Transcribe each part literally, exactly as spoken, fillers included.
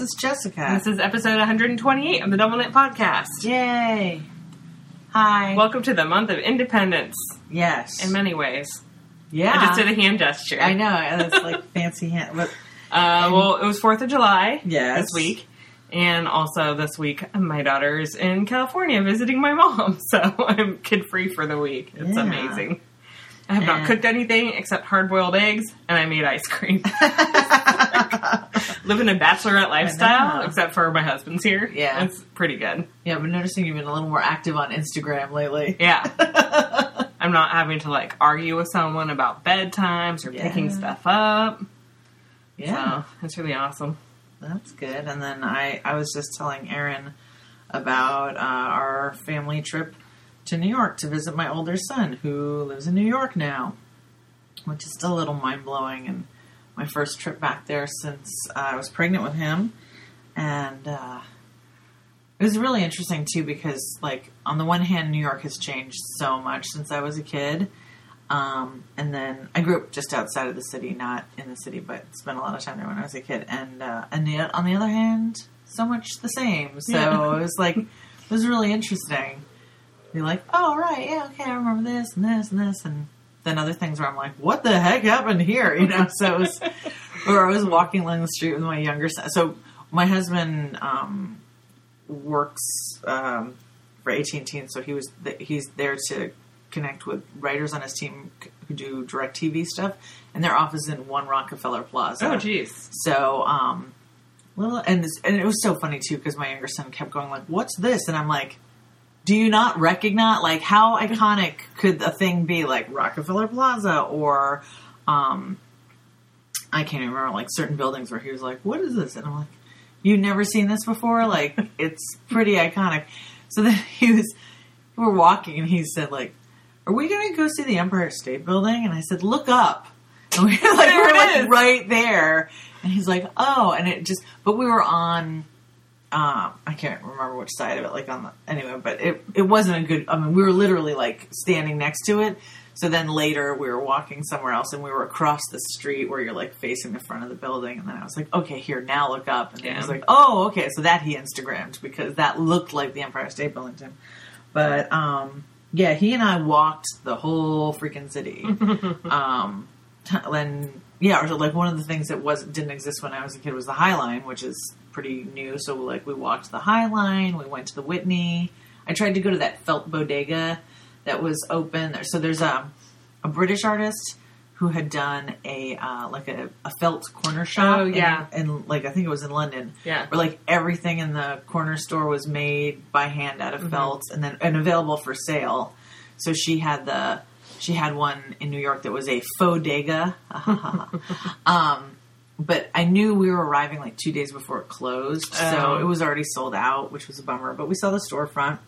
This is Jessica. This is episode one hundred twenty eight of the Double Knit Podcast. Yay! Hi. Welcome to the month of independence. Yes. In many ways. Yeah. I just did a hand gesture. I know. It's like fancy hand. But, uh, and, well, it was fourth of July yes. this week. And also this week, my daughter's in California visiting my mom. So I'm kid-free for the week. It's yeah. amazing. I have and, not cooked anything except hard-boiled eggs, and I made ice cream. Living a bachelorette lifestyle, except for my husband's here. Yeah. It's pretty good. Yeah, I've been noticing you've been a little more active on Instagram lately. Yeah. I'm not having to, like, argue with someone about bedtimes or yeah. picking stuff up. Yeah. So, it's really awesome. That's good. And then I, I was just telling Erin about uh, our family trip to New York to visit my older son, who lives in New York now, which is still a little mind-blowing, and my first trip back there since uh, I was pregnant with him. And uh, it was really interesting, too, because, like, on the one hand, New York has changed so much since I was a kid. Um, and then I grew up just outside of the city, not in the city, but spent a lot of time there when I was a kid. And, uh, and yet, on the other hand, so much the same. So yeah. it was, like, it was really interesting. You're like, oh, right, yeah, okay, I remember this and this and this. And then other things where I'm like, what the heck happened here? You know, so it was, or I was walking along the street with my younger son. So my husband um, works um, for A T and T, and so he was th- he's there to connect with writers on his team who do Direct T V stuff. And their office is in one Rockefeller Plaza. Oh, geez. So, um, little and, this, and it was so funny, too, because my younger son kept going, like, what's this? And I'm like, do you not recognize, like, how iconic could a thing be, like Rockefeller Plaza or, um, I can't even remember, like, certain buildings where he was like, what is this? And I'm like, you've never seen this before? Like, it's pretty iconic. So then he was, we're walking and he said, like, are we going to go see the Empire State Building? And I said, look up. And we were like, we're like right there. And he's like, oh, and it just, but we were on... Um, I can't remember which side of it, like on the, anyway, but it, it wasn't a good, I mean, we were literally like standing next to it. So then later we were walking somewhere else and we were across the street where you're like facing the front of the building. And then I was like, okay, here, now look up. And yeah. then I was like, oh, okay. So that he Instagrammed because that looked like the Empire State Building to him. But, um, yeah, he and I walked the whole freaking city. um, and yeah, or like one of the things that was, didn't exist when I was a kid was the High Line, which is pretty new. So like we walked the High Line, we went to the Whitney. I tried to go to that felt bodega that was open. So there's a, a British artist who had done a, uh, like a, a felt corner shop. Oh yeah. And, and like, I think it was in London. Yeah. Where like everything in the corner store was made by hand out of mm-hmm. felt and then, and available for sale. So she had the, she had one in New York that was a fodega. um, But I knew we were arriving like two days before it closed, so oh. it was already sold out, which was a bummer. But we saw the storefront,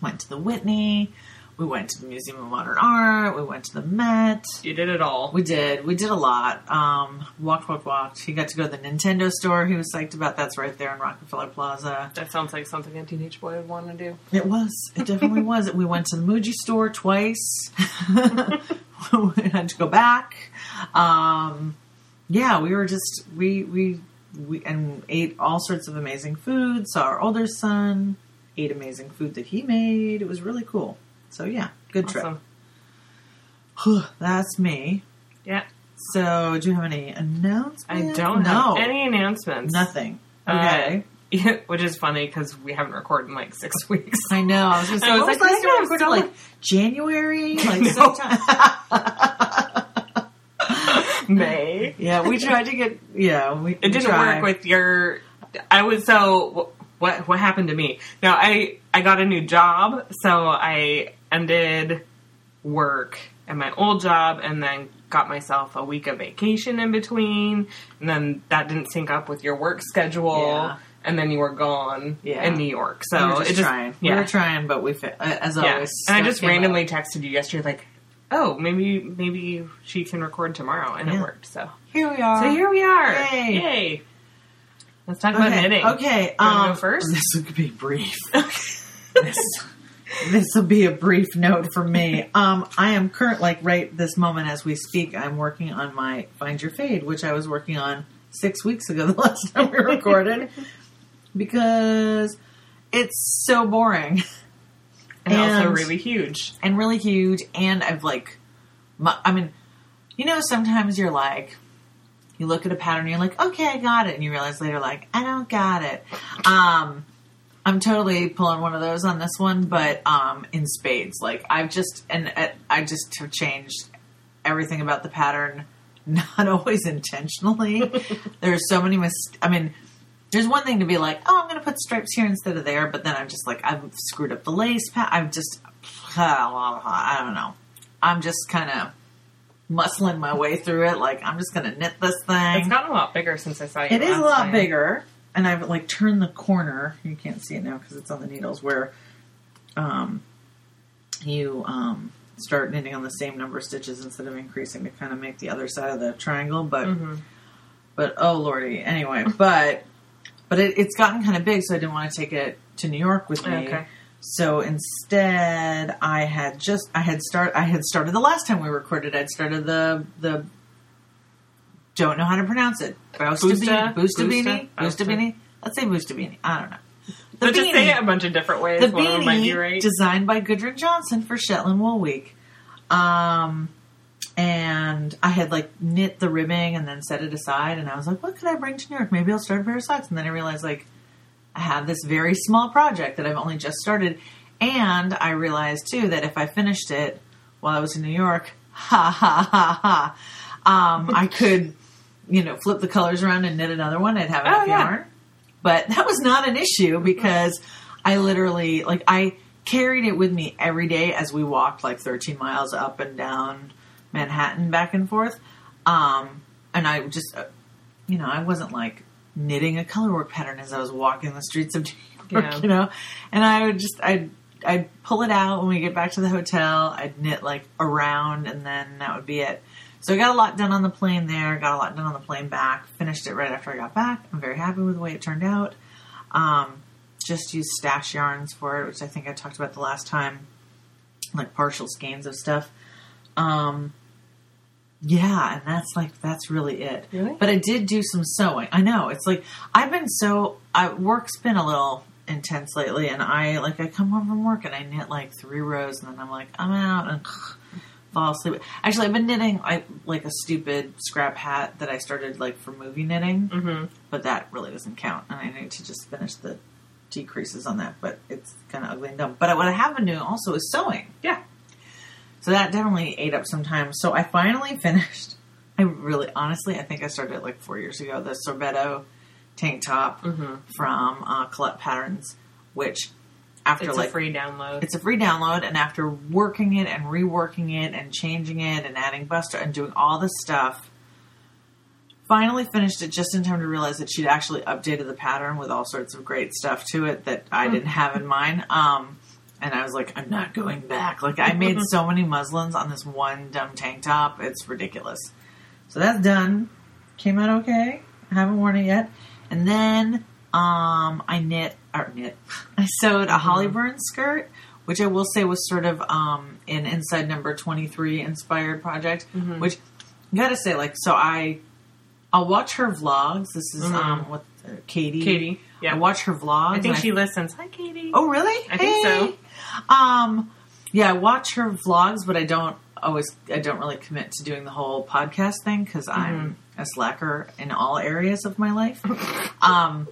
went to the Whitney, we went to the Museum of Modern Art, we went to the Met. You did it all. We did. We did a lot. Um, walked, walked, walked. He got to go to the Nintendo store. He was psyched about that's right there in Rockefeller Plaza. That sounds like something a teenage boy would want to do. It was. It definitely was. We went to the Muji store twice. We had to go back. Um... Yeah, we were just, we, we, we, and ate all sorts of amazing food, saw our older son, ate amazing food that he made. It was really cool. So, yeah, good awesome. trip. That's me. Yeah. So, do you have any announcements? I don't no. have any announcements. Nothing. Okay. Uh, yeah, which is funny, because we haven't recorded in, like, six weeks. I know. I was just like, I was like, was like, I was still, like January? Like, sometime. May. Yeah, we tried to get, yeah, we It didn't tried. work with your, I was, so, what what happened to me? Now, I, I got a new job, so I ended work at my old job, and then got myself a week of vacation in between, and then that didn't sync up with your work schedule, yeah. and then you were gone yeah. in New York. So, we were just it just, trying. Yeah. We were trying, but we, fit, as yeah. always. And I just randomly up. texted you yesterday, like, oh, maybe maybe she can record tomorrow, and yeah. it worked. So here we are. So here we are. Yay! Yay. Let's talk okay. about knitting. Okay, you um, go first. This would be brief. this this will be a brief note for me. Um, I am current, like right this moment as we speak, I'm working on my Find Your Fade, which I was working on six weeks ago, the last time we recorded, because it's so boring. And, and also really huge. And really huge. And I've like, my, I mean, you know, sometimes you're like, you look at a pattern and you're like, okay, I got it. And you realize later, like, I don't got it. Um, I'm totally pulling one of those on this one, but um, in spades. Like, I've just, and uh, I just have changed everything about the pattern, not always intentionally. There's so many mistakes. I mean, there's one thing to be like, oh, I'm going to put stripes here instead of there. But then I'm just like, I've screwed up the lace. Pa- I've just, blah, blah, blah, I don't know. I'm just kind of muscling my way through it. Like, I'm just going to knit this thing. It's gotten a lot bigger since I saw you. It is a lot time. bigger. And I've like turned the corner. You can't see it now because it's on the needles where um, you um, start knitting on the same number of stitches instead of increasing to kind of make the other side of the triangle. But, mm-hmm. but oh, Lordy. Anyway, but... But it, it's gotten kind of big, so I didn't want to take it to New York with me. Okay. So instead, I had just I had start I had started the last time we recorded. I'd started the the don't know how to pronounce it. Búasta, Búasta, Búasta beanie. Let's say Búasta beanie. I don't know. The but beanie, just say it a bunch of different ways. The One beanie might be right. Designed by Gudrun Johnson for Shetland Wool Week. Um, And I had, like, knit the ribbing and then set it aside. And I was like, what could I bring to New York? Maybe I'll start a pair of socks. And then I realized, like, I have this very small project that I've only just started. And I realized, too, that if I finished it while I was in New York, ha, ha, ha, ha, um, I could, you know, flip the colors around and knit another one. I'd have enough oh, yeah. yarn. But that was not an issue because I literally, like, I carried it with me every day as we walked, like, thirteen miles up and down Manhattan back and forth. Um, and I just, uh, you know, I wasn't like knitting a colorwork pattern as I was walking the streets of New York, yeah. you know, and I would just, I'd, I'd pull it out when we get back to the hotel. I'd knit like around and then that would be it. So I got a lot done on the plane there, got a lot done on the plane back, finished it right after I got back. I'm very happy with the way it turned out. Um, just used stash yarns for it, which I think I talked about the last time, like partial skeins of stuff. Um, yeah, and that's like, that's really it. Really? But I did do some sewing. I know. It's like, I've been so, I, work's been a little intense lately and I, like, I come home from work and I knit like three rows and then I'm like, I'm out and ugh, fall asleep. Actually, I've been knitting I, like a stupid scrap hat that I started like for movie knitting, mm-hmm. but that really doesn't count. And I need to just finish the decreases on that, but it's kind of ugly and dumb. But what I have been doing also is sewing. Yeah. So that definitely ate up some time. So I finally finished. I really, honestly, I think I started it like four years ago. The Sorbetto tank top mm-hmm. from uh, Colette Patterns, which after it's like... It's a free download. It's a free download. And after working it and reworking it and changing it and adding Búasta and doing all this stuff, finally finished it just in time to realize that she'd actually updated the pattern with all sorts of great stuff to it that I mm-hmm. didn't have in mind. Um... And I was like, I'm not going back. Like, I made so many muslins on this one dumb tank top. It's ridiculous. So that's done. Came out okay. I haven't worn it yet. And then um, I knit, or knit, I sewed a Hollyburn skirt, which I will say was sort of um, an Inside Number twenty-three inspired project, mm-hmm. which I gotta say, like, so I, I'll watch her vlogs. This is mm-hmm. um, what, uh, Katie. Katie, yeah. I watch her vlogs. I think she I, listens. Hi, Katie. Oh, really? I hey. think so. Um, yeah, I watch her vlogs, but I don't always, I don't really commit to doing the whole podcast thing because mm-hmm. I'm a slacker in all areas of my life. um,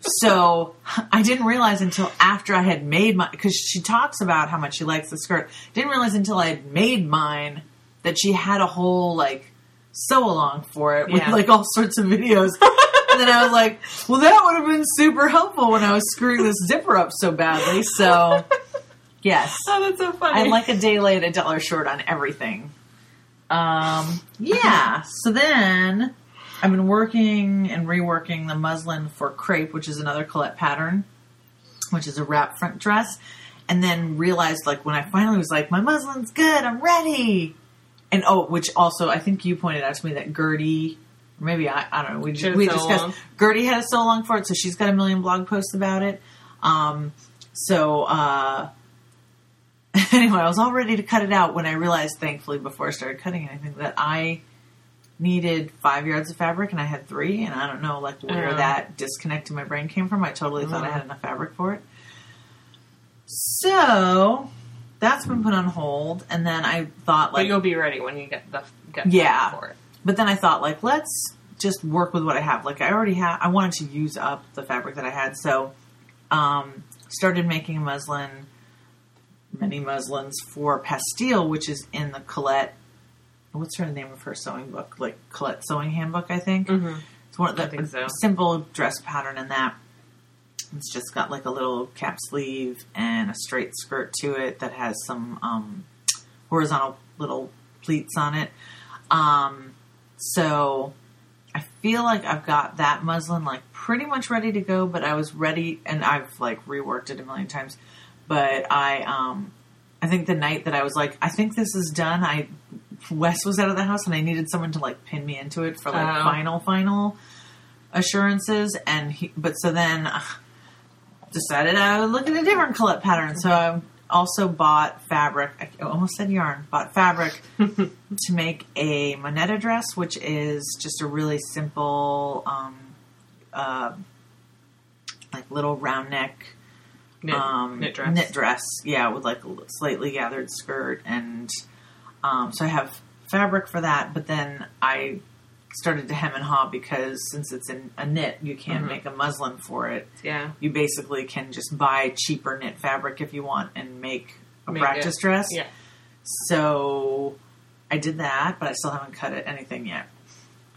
so I didn't realize until after I had made my, because she talks about how much she likes the skirt. Didn't realize until I had made mine that she had a whole like sew along for it with yeah. like all sorts of videos. And then I was like, well, that would have been super helpful when I was screwing this zipper up so badly. So... Yes. Oh, that's so funny. I'm like a day late, a dollar short on everything. Um, yeah. So then I've been working and reworking the muslin for Crepe, which is another Colette pattern, which is a wrap front dress. And then realized, like, when I finally was like, my muslin's good, I'm ready. And, oh, which also, I think you pointed out to me that Gertie, maybe, I, I don't know, we, we discussed. Gertie had a so long for it, so she's got a million blog posts about it. Um, so, uh... Anyway, I was all ready to cut it out when I realized, thankfully, before I started cutting anything, that I needed five yards of fabric and I had three, and I don't know like where uh-huh. that disconnect in my brain came from. I totally uh-huh. thought I had enough fabric for it. So that's been put on hold, and then I thought like... But you'll be ready when you get the get yeah. for it. But then I thought like, let's just work with what I have. Like I already have... I wanted to use up the fabric that I had, so um, started making a muslin, many muslins for Pastille, which is in the Colette... What's her name of her sewing book? Like Colette Sewing Handbook, I think. Mm-hmm. It's one of the I think so. simple dress pattern in that. It's just got like a little cap sleeve and a straight skirt to it that has some um, horizontal little pleats on it. Um, so I feel like I've got that muslin like pretty much ready to go, but I was ready and I've like reworked it a million times. But I, um, I think the night that I was like, I think this is done. I, Wes was out of the house and I needed someone to like pin me into it for like oh. final, final assurances. And he, but so then... Uh, decided I would look at a different Colette pattern. So I also bought fabric. I almost said yarn. Bought fabric to make a Moneta dress, which is just a really simple, um, uh, like little round neck knit, um, knit, dress. knit dress. Yeah, with like a slightly gathered skirt. And um, so I have fabric for that. But then I started to hem and haw because since it's in a knit, you can't mm-hmm. make a muslin for it. Yeah. You basically can just buy cheaper knit fabric if you want and make a make practice it. dress. Yeah. So I did that, but I still haven't cut it anything yet.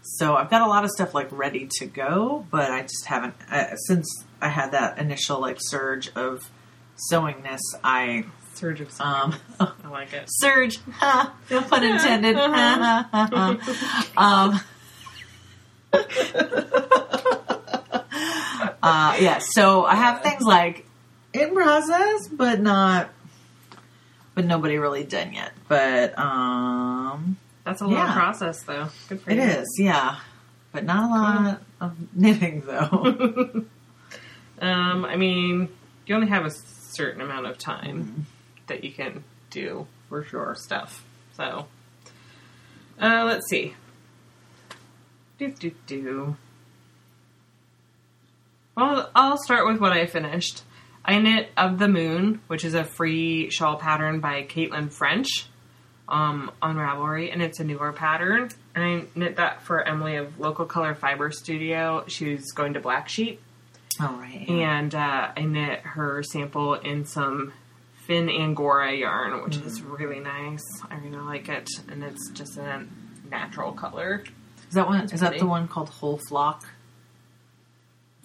So I've got a lot of stuff like ready to go, but I just haven't, uh, since I had that initial like surge of sewingness, I... Surge of sewing. Um, I like it. Surge. Ha, no pun intended. Ha, ha, ha, ha. Um... uh, yeah, so I have things like in process, but not, but nobody really done yet. But um, that's a yeah. long process, though. Good for it you. It is, yeah, but not a lot yeah. of knitting, though. um, I mean, you only have a certain amount of time mm-hmm. that you can do for sure stuff. So, uh, let's see. Do, do, do. Well, I'll start with what I finished. I knit Of the Moon, which is a free shawl pattern by Caitlin French um, on Ravelry, and it's a newer pattern. And I knit that for Emily of Local Color Fiber Studio. She's going to Black Sheep. All right. And uh, I knit her sample in some Finn Angora yarn, which mm. is really nice. I really like it, and it's just a natural color. Is that one? That's is funny. That the one called Whole Flock?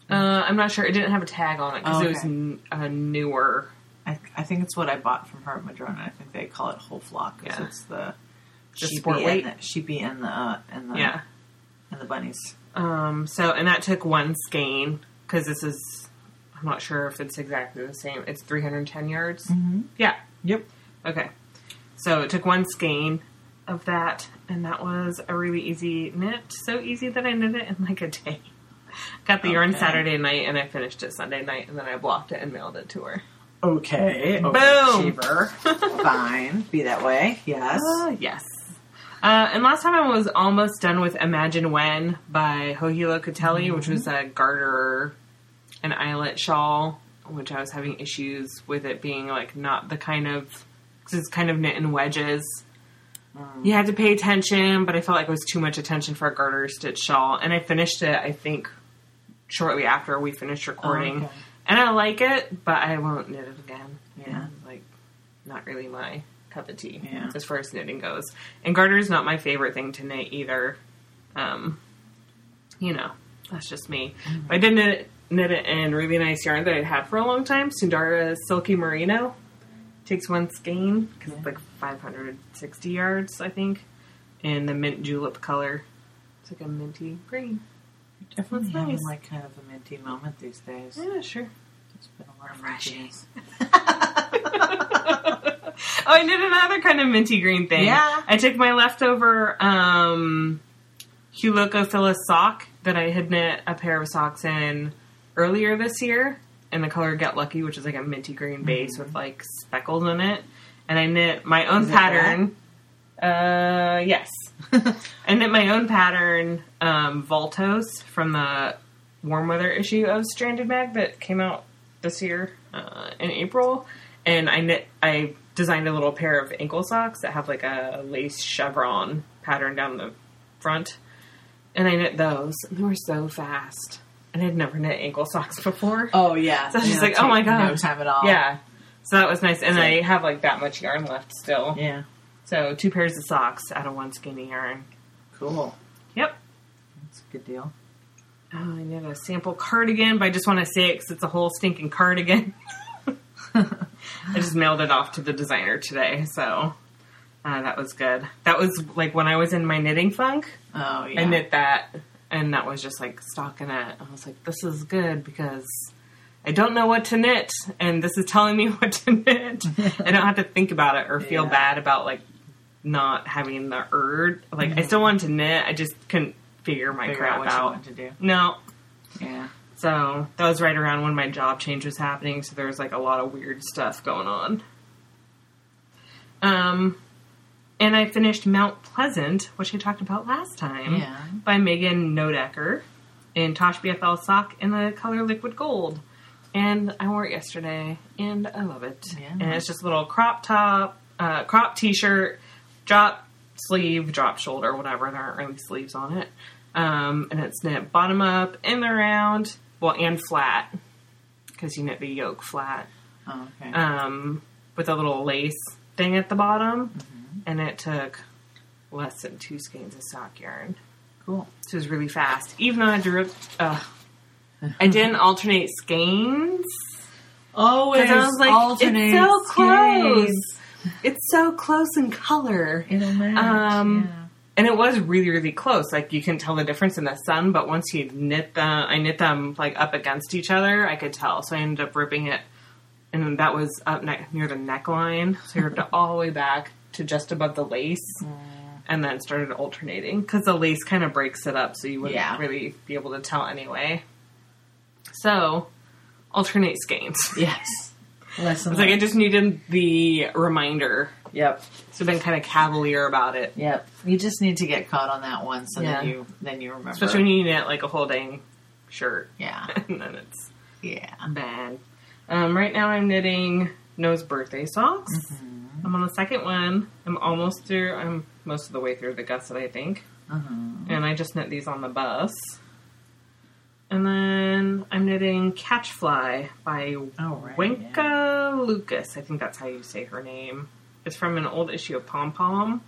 Uh, I'm not sure. It didn't have a tag on it because oh, okay. it was n- a newer. I, I think it's what I bought from her at Madrona. I think they call it Whole Flock because yeah. it's the, the sport weight, the sheepy, and the uh, and the yeah. and the bunnies. Um. So and that took one skein because this is. I'm not sure if it's exactly the same. It's three hundred ten yards. Mm-hmm. Yeah. Yep. Okay. So it took one skein of that, and that was a really easy knit. So easy that I knit it in like a day. Got the okay. yarn Saturday night, and I finished it Sunday night, and then I blocked it and mailed it to her. Okay. Overachiever. Boom. Fine. Be that way. Yes. Uh, yes. Uh, and last time I was almost done with Imagine When by Hohilo Cotelli, mm-hmm. which was a garter and eyelet shawl, which I was having issues with it being like not the kind of, because it's kind of knit in wedges. You had to pay attention, but I felt like it was too much attention for a garter stitch shawl. And I finished it, I think, shortly after we finished recording. Oh, okay. And I like it, but I won't knit it again. Yeah. Like, not really my cup of tea yeah. as far as knitting goes. And garter is not my favorite thing to knit either. Um, you know, that's just me. Mm-hmm. But I did knit, knit it in really nice yarn that I'd had for a long time, Sundara Silky Merino. Takes one skein, because yeah. it's like five hundred sixty yards, I think. And the mint julep color. It's like a minty green. You're definitely having nice. like kind of a minty moment these days. Yeah, sure. It's been a lot of refreshing. Oh, I did another kind of minty green thing. Yeah. I took my leftover um, Hulocophila sock that I had knit a pair of socks in earlier this year. And the color Get Lucky, which is like a minty green base mm-hmm. with like speckles in it. And I knit my own is pattern. Uh, yes. And then my own pattern, um, Voltos from the warm weather issue of Stranded Mag that came out this year uh, in April. And I knit, I designed a little pair of ankle socks that have like a lace chevron pattern down the front. And I knit those. And they were so fast. And I'd never knit ankle socks before. Oh, yeah. So I was just like, oh my God. No time at all. Yeah. So that was nice. And so, I have like that much yarn left still. Yeah. So two pairs of socks out of one skinny yarn. Cool. Yep. That's a good deal. Oh, I knit a sample cardigan, but I just want to say it because it's a whole stinking cardigan. I just mailed it off to the designer today, so uh, that was good. That was like when I was in my knitting funk. Oh, yeah. I knit that, and that was just like stockinette. I was like, this is good because I don't know what to knit, and this is telling me what to knit. I don't have to think about it or feel yeah. bad about like not having the urge. Like mm-hmm. I still wanted to knit, I just couldn't figure my figure crap out. What out. You wanted to do. No. Yeah. So that was right around when my job change was happening, so there was like a lot of weird stuff going on. Um, and I finished Mount Pleasant, which I talked about last time, yeah. by Megan Nodecker in Tosh B F L sock in the color liquid gold. And I wore it yesterday, and I love it. Yeah. And it's just a little crop top, uh, crop t-shirt, drop sleeve, drop shoulder, whatever. There aren't really sleeves on it. Um, and it's knit bottom up and around, well, and flat, because you knit the yoke flat. Oh, okay. Um, with a little lace thing at the bottom, mm-hmm. and it took less than two skeins of sock yarn. Cool. So it was really fast. Even though I had to rip... Uh, I didn't alternate skeins. Always I was like, alternate it's so close. Skeins. It's so close in color. It'll match, um, yeah. And it was really, really close. Like, you can tell the difference in the sun, but once you knit them, I knit them, like, up against each other, I could tell. So I ended up ripping it, and that was up ne- near the neckline. So I ripped it all the way back to just above the lace, mm. and then started alternating. Because the lace kind of breaks it up, so you wouldn't yeah. really be able to tell anyway. So, alternate skeins. Yes. Less it's like I just needed the reminder. Yep. So I've been kind of cavalier about it. Yep. You just need to get caught on that one so yeah. that you then you remember. Especially when you knit like a whole dang shirt. Yeah. And then it's yeah bad. Um, right now I'm knitting Noah's birthday socks. Mm-hmm. I'm on the second one. I'm almost through. I'm most of the way through the gusset, I think. Mm-hmm. And I just knit these on the bus. And then I'm knitting Catchfly by oh, right, Wenka yeah. Lucas. I think that's how you say her name. It's from an old issue of Pom Pom.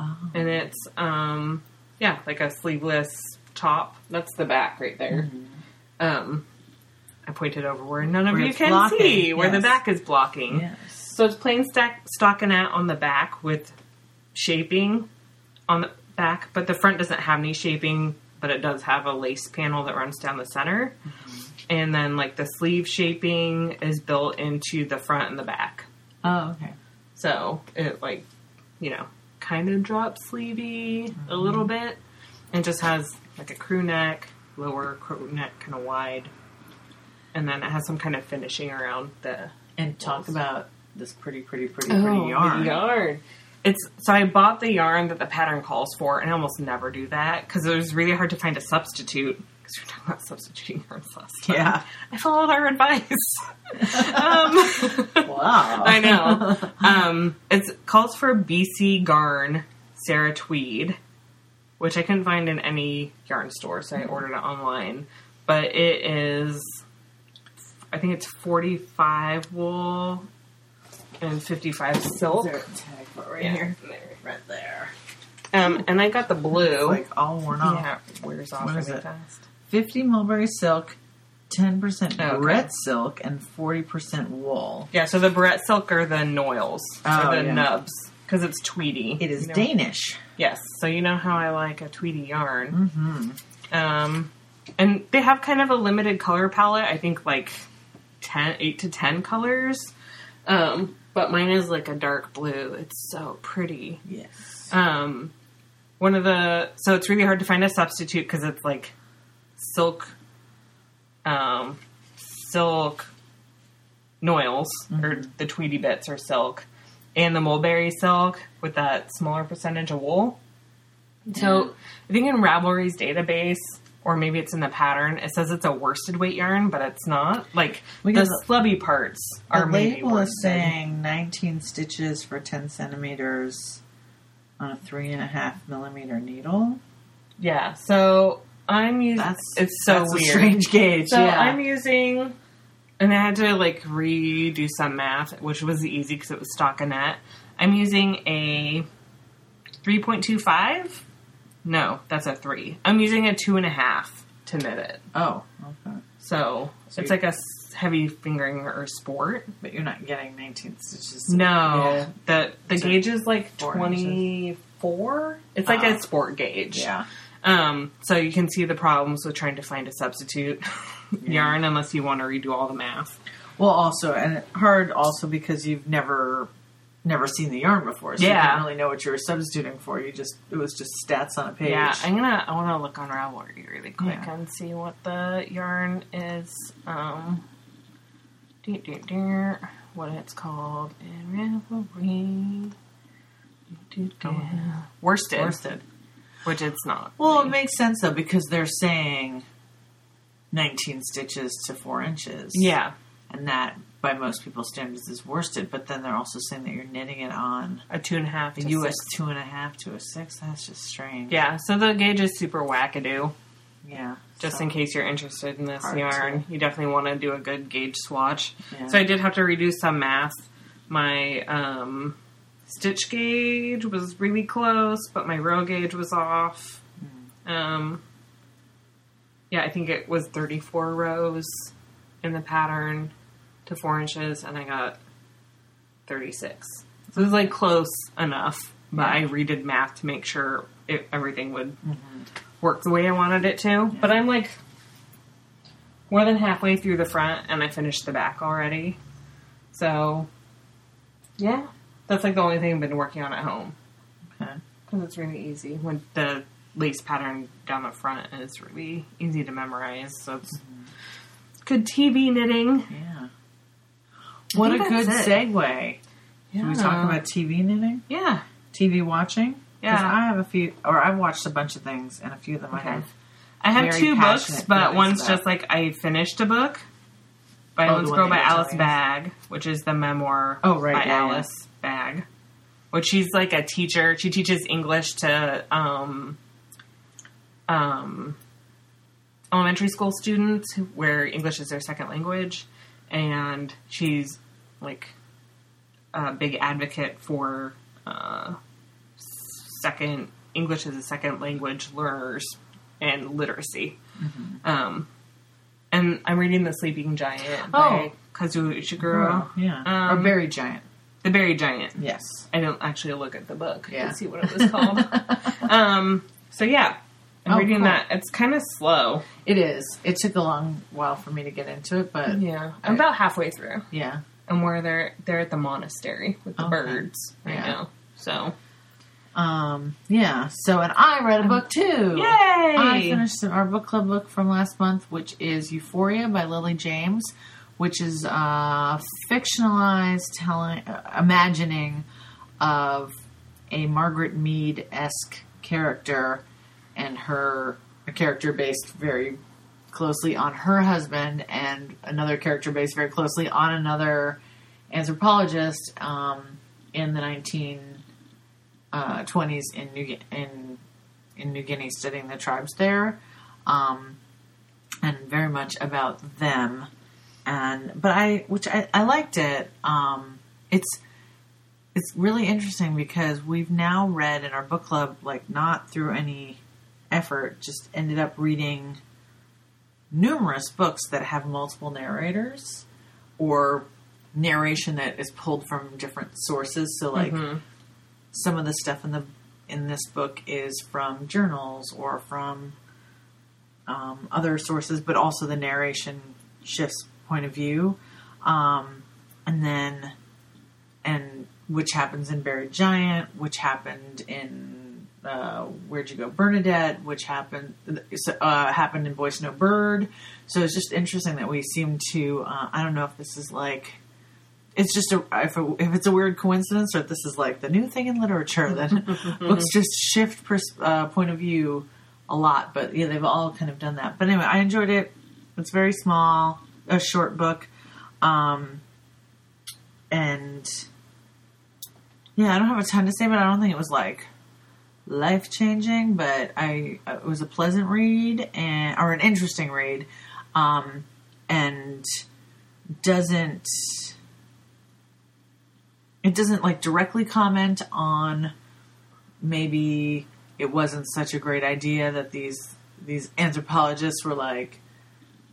Oh. And it's, um, yeah, like a sleeveless top. That's the back right there. Mm-hmm. Um, I pointed over where none of where you can blocking. See where yes. the back is blocking. Yes. So it's plain stack, stockinette on the back with shaping on the back, but the front doesn't have any shaping. But it does have a lace panel that runs down the center. Mm-hmm. And then, like, the sleeve shaping is built into the front and the back. Oh, okay. So, it, like, you know, kind of drop sleevey mm-hmm. a little bit. And just has, like, a crew neck, lower crew neck, kind of wide. And then it has some kind of finishing around the... And talk walls. About this pretty, pretty, pretty, oh, pretty yarn. yarn. It's, so I bought the yarn that the pattern calls for, and I almost never do that, because it was really hard to find a substitute, because we were talking about substituting yarns last time. Yeah. I followed our advice. um, wow. I know. Um, it calls for B C Garn Sarah Tweed, which I couldn't find in any yarn store, so I ordered it online. But it is, I think it's forty-five wool and fifty-five silk. Is there a tag for right yeah. here? Right there. Um, and I got the blue. It's like all worn off. Yeah, it wears off really fast. fifty mulberry silk, ten percent oh, barrette okay. silk, and forty percent wool. Yeah, so the barrette silk are the noils, oh, or the yeah. nubs, because it's tweedy. It is you know? Danish. Yes, so you know how I like a tweedy yarn. Mm-hmm. Um, and they have kind of a limited color palette, I think like ten, eight to ten colors. Um, but mine is like a dark blue. It's so pretty. Yes. Um, one of the, so it's really hard to find a substitute because it's like silk, um, silk noils mm-hmm. or the tweedy bits are silk and the mulberry silk with that smaller percentage of wool. Yeah. So I think in Ravelry's database, or maybe it's in the pattern, it says it's a worsted weight yarn, but it's not. Like, because the slubby parts are maybe worsted. The label is saying nineteen stitches for ten centimeters on a three and a half millimeter needle. Yeah, so I'm using... That's, it's so that's weird. That's a strange gauge, so yeah. I'm using... And I had to, like, redo some math, which was easy because it was stockinette. I'm using a three point two five. No, that's a three. I'm using a two and a half to knit it. Oh, okay. So, so it's like a heavy fingering or sport. But you're not getting nineteen stitches. No. Yeah. The the it's gauge is, like, twenty-four. It's like oh. a sport gauge. Yeah. Um, so you can see the problems with trying to find a substitute yeah. yarn unless you want to redo all the math. Well, also, and hard also because you've never, never seen the yarn before, so yeah. you didn't really know what you were substituting for. You just, it was just stats on a page. Yeah, I'm gonna, I want to look on Ravelry really quick yeah. and see what the yarn is, um, doo, doo, doo, what it's called in Ravelry. Doo, doo, doo. Worsted. Worsted. Which it's not. Well, it makes sense, though, because they're saying nineteen stitches to four inches. Yeah. And that, by most people's standards, is worsted. But then they're also saying that you're knitting it on... A two and a half to a U S six. Two and a half to a six. That's just strange. Yeah, so the gauge is super wackadoo. Yeah. Just so in case you're interested in this yarn. To. You definitely want to do a good gauge swatch. Yeah. So I did have to redo some math. My... um stitch gauge was really close, but my row gauge was off. Mm. Um, yeah, I think it was thirty-four rows in the pattern to four inches, and I got thirty-six. So it was, like, close enough, but yeah. I redid math to make sure it, everything would mm-hmm. work the way I wanted it to. Yeah. But I'm, like, more than halfway through the front, and I finished the back already. So, yeah. That's, like, the only thing I've been working on at home. Okay. Because it's really easy. When the lace pattern down the front is really easy to memorize. So it's mm-hmm. good T V knitting. Yeah. What a good it. segue. Yeah. Can we talk about T V knitting? Yeah. T V watching? Yeah. Because I have a few, or I've watched a bunch of things, and a few of them okay. I have. I have two books, but one's about. just, like, I finished a book. By oh, Let's Grow by Alice Bag, which is the memoir oh, right, by yeah, Alice. Yeah. Bag, which she's like a teacher. She teaches English to um, um, elementary school students where English is their second language, and she's like a big advocate for uh, second English as a second language learners and literacy. Mm-hmm. Um, and I'm reading The Sleeping Giant by oh. Kazuo Ishiguro, yeah, um, or Buried Giant. The Buried Giant. Yes. I don't actually look at the book yeah. to see what it was called. um, so, yeah. I'm oh, reading cool. that. It's kind of slow. It is. It took a long while for me to get into it, but... Yeah. I'm I, about halfway through. Yeah. And where they're, they're at the monastery with the okay. birds right yeah. now. So... Um, yeah. So, and I read a book, too. Yay! I finished our book club book from last month, which is Euphoria by Lily James, which is a uh, fictionalized telling, uh, imagining of a Margaret Mead-esque character and her, a character based very closely on her husband and another character based very closely on another anthropologist um, in the nineteen twenties in New, in, in New Guinea, studying the tribes there, um, and very much about them. And, but I, which I, I liked it. Um, it's, it's really interesting because we've now read in our book club, like not through any effort, just ended up reading numerous books that have multiple narrators or narration that is pulled from different sources. So like mm-hmm. some of the stuff in the, in this book is from journals or from, um, other sources, but also the narration shifts point of view, um, and then, and which happens in Buried Giant, which happened in uh, Where'd You Go, Bernadette, which happened uh, happened in Voice No Bird. So it's just interesting that we seem to. Uh, I don't know if this is like it's just a, if, it, if it's a weird coincidence or this is like the new thing in literature, then books just shift pers- uh, point of view a lot. But yeah, they've all kind of done that. But anyway, I enjoyed it. It's very small, a short book. Um, and yeah, I don't have a ton to say, but I don't think it was like life changing, but I, it was a pleasant read and, or an interesting read. Um, and doesn't, it doesn't like directly comment on maybe it wasn't such a great idea that these, these anthropologists were like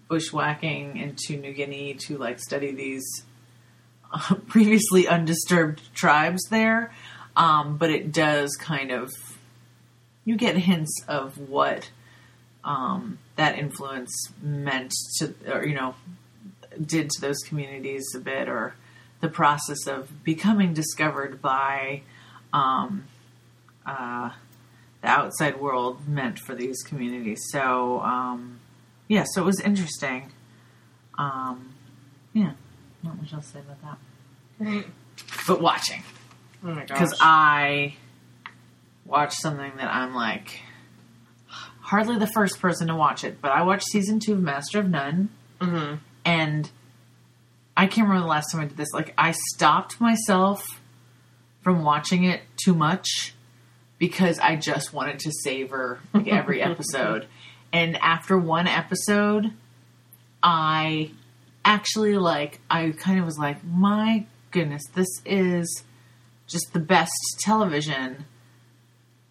bushwhacking into New Guinea to like study these uh, previously undisturbed tribes there. Um, but it does kind of, you get hints of what, um, that influence meant to, or, you know, did to those communities a bit, or the process of becoming discovered by, um, uh, the outside world meant for these communities. So, um, yeah, so it was interesting. Um, yeah, not much else to say about that. Right. But watching. Oh my gosh. Because I watched something that I'm like, hardly the first person to watch it, but I watched season two of Master of None. Mm-hmm. And I can't remember the last time I did this. Like, I stopped myself from watching it too much because I just wanted to savor like every episode. And after one episode, I actually, like, I kind of was like, my goodness, this is just the best television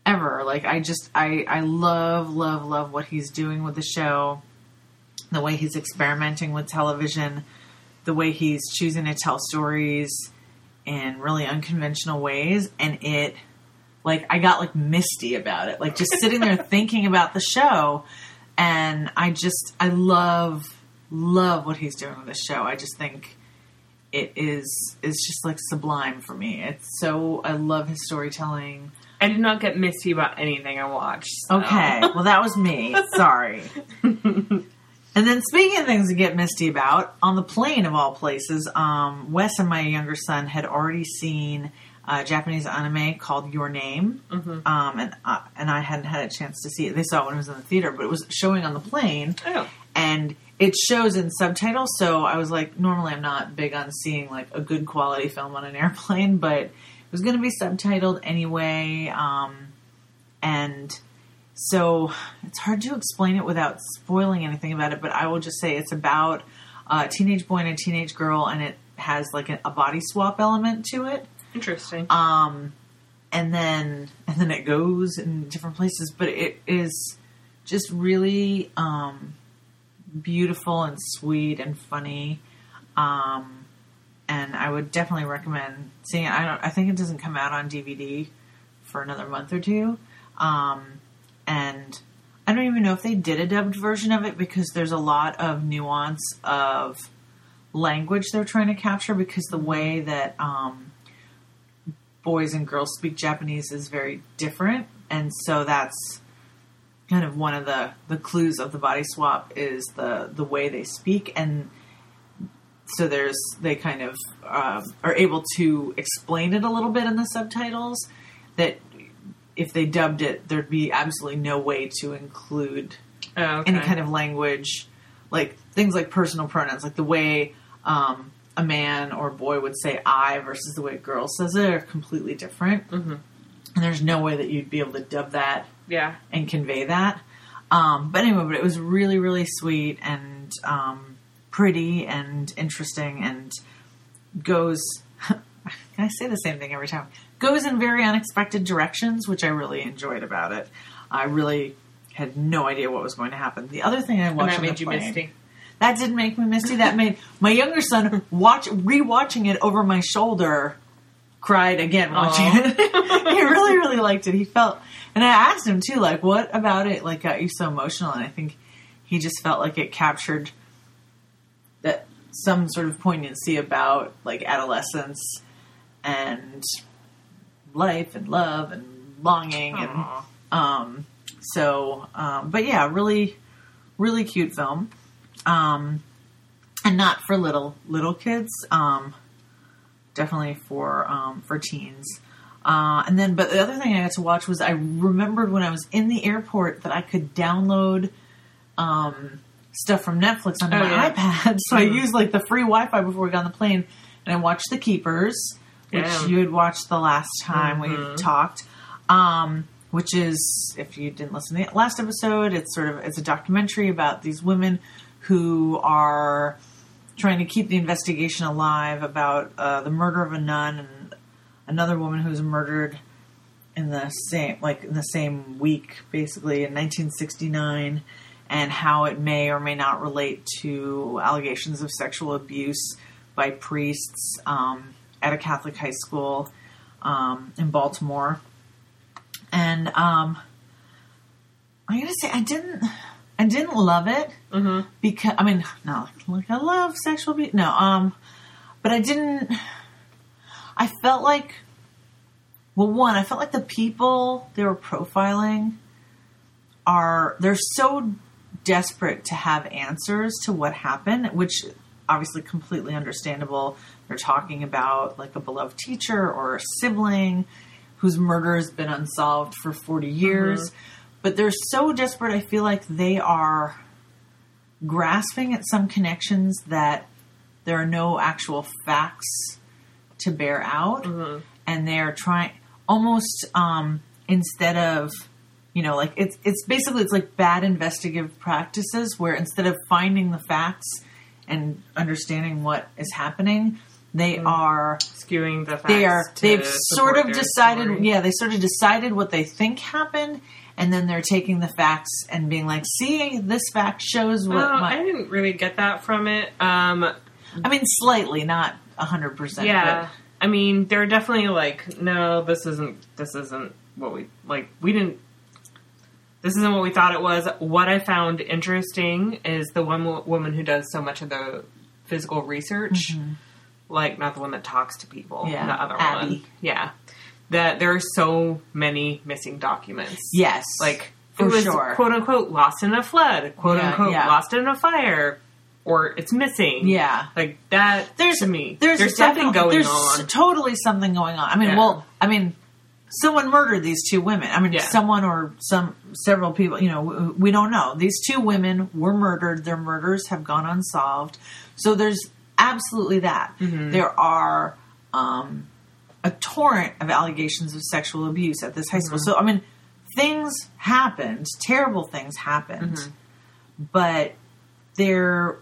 ever. Like, I just, I, I love, love, love what he's doing with the show, the way he's experimenting with television, the way he's choosing to tell stories in really unconventional ways. And it, like, I got, like, misty about it. Like, just sitting there thinking about the show. And I just, I love, love what he's doing with the show. I just think it is, it's just, like, sublime for me. It's so, I love his storytelling. I did not get misty about anything I watched. So. Okay. Well, that was me. Sorry. And then speaking of things to get misty about, on the plane of all places, um, Wes and my younger son had already seen a Japanese anime called Your Name. Mm-hmm. Um, and, uh, and I hadn't had a chance to see it. They saw it when it was in the theater, but it was showing on the plane. Oh. And it shows in subtitles. So I was like, normally I'm not big on seeing like a good quality film on an airplane, but it was going to be subtitled anyway. Um, and... So it's hard to explain it without spoiling anything about it, but I will just say it's about a teenage boy and a teenage girl, and it has like a, a body swap element to it. Interesting. Um, and then and then it goes in different places, but it is just really um, beautiful and sweet and funny. Um, and I would definitely recommend seeing it. I don't. I think it doesn't come out on D V D for another month or two. Um, And I don't even know if they did a dubbed version of it because there's a lot of nuance of language they're trying to capture because the way that um, boys and girls speak Japanese is very different. And so that's kind of one of the, the clues of the body swap is the, the way they speak. And so there's they kind of uh, are able to explain it a little bit in the subtitles that if they dubbed it, there'd be absolutely no way to include oh, okay. any kind of language, like things like personal pronouns, like the way um, a man or a boy would say I versus the way a girl says it are completely different. Mm-hmm. And there's no way that you'd be able to dub that yeah. and convey that. Um, but anyway, but it was really, really sweet and um, pretty and interesting and goes... Can I say the same thing every time? Goes in very unexpected directions, which I really enjoyed about it. I really had no idea what was going to happen. The other thing I watched and that made you misty. That didn't make me misty. That made my younger son watch rewatching it over my shoulder, cried again watching Aww. it. He really, really liked it. He felt, and I asked him too, like, what about it like got you so emotional? And I think he just felt like it captured that some sort of poignancy about like adolescence and life and love and longing. Aww. And, um, so, um, but yeah, really, really cute film. Um, and not for little, little kids. Um, definitely for um, for teens. Uh, and then, but the other thing I got to watch was I remembered when I was in the airport that I could download um, stuff from Netflix on oh, my yeah. iPad. So mm-hmm. I used like the free Wi-Fi before we got on the plane, and I watched The Keepers, which yeah. you had watched the last time mm-hmm. we talked. Um, which is, if you didn't listen to the last episode, it's sort of it's a documentary about these women who are trying to keep the investigation alive about uh, the murder of a nun and another woman who was murdered in the same, like in the same week, basically in nineteen sixty-nine, and how it may or may not relate to allegations of sexual abuse by priests um, at a Catholic high school um, in Baltimore. And um, I'm gonna say I didn't, I didn't love it mm-hmm. because I mean, not like, like I love sexual abuse, no, um, but I didn't. I felt like, well, one, I felt like the people they were profiling are, they're so desperate to have answers to what happened, which obviously completely understandable. They're talking about like a beloved teacher or a sibling whose murder has been unsolved for forty years. Mm-hmm. But they're so desperate, I feel like they are grasping at some connections that there are no actual facts to bear out, mm-hmm. and they're trying almost um, instead of, you know, like it's it's basically it's like bad investigative practices where instead of finding the facts and understanding what is happening, they mm-hmm. are skewing the facts. They are they've sort of decided, story. yeah, they sort of decided what they think happened, and then they're taking the facts and being like, "See, this fact shows what." Oh, my- I didn't really get that from it. Um, I mean, slightly, not. A hundred percent. Yeah. But. I mean, they're definitely like, no, this isn't, this isn't what we, like, we didn't, this isn't what we thought it was. What I found interesting is the one w- woman who does so much of the physical research, mm-hmm. like not the one that talks to people, yeah. the other Abby. one. Yeah. That there are so many missing documents. Yes. Like for it was sure. quote unquote lost in a flood, quote yeah, unquote yeah. lost in a fire. Or it's missing. Yeah. Like that there's, to me. There's, there's something going there's on. There's totally something going on. I mean, yeah. well, I mean, someone murdered these two women. I mean, yeah. someone or some several people, you know, we, we don't know. These two women were murdered. Their murders have gone unsolved. So there's absolutely that. Mm-hmm. There are um, a torrent of allegations of sexual abuse at this high mm-hmm. school. So, I mean, things happened. Terrible things happened. Mm-hmm. But there...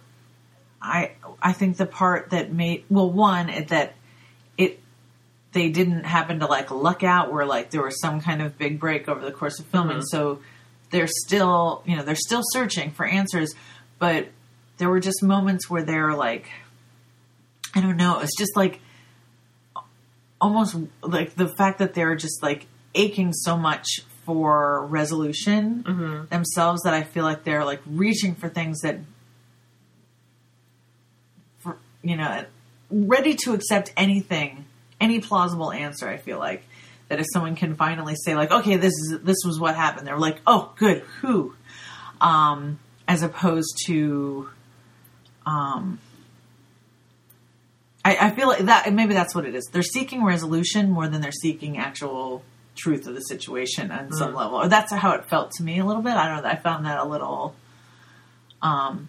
I I think the part that made well one it, that it they didn't happen to like luck out where like there was some kind of big break over the course of filming mm-hmm. so they're still you know they're still searching for answers but there were just moments where they're like I don't know it's just like almost like the fact that they're just like aching so much for resolution mm-hmm. themselves that I feel like they're like reaching for things that. You know, ready to accept anything, any plausible answer. I feel like that if someone can finally say, like, okay, this is this was what happened. They're like, oh, good, who? Um, as opposed to, um, I, I feel like that maybe that's what it is. They're seeking resolution more than they're seeking actual truth of the situation on mm-hmm. some level. Or that's how it felt to me a little bit. I don't know. I found that a little. Um,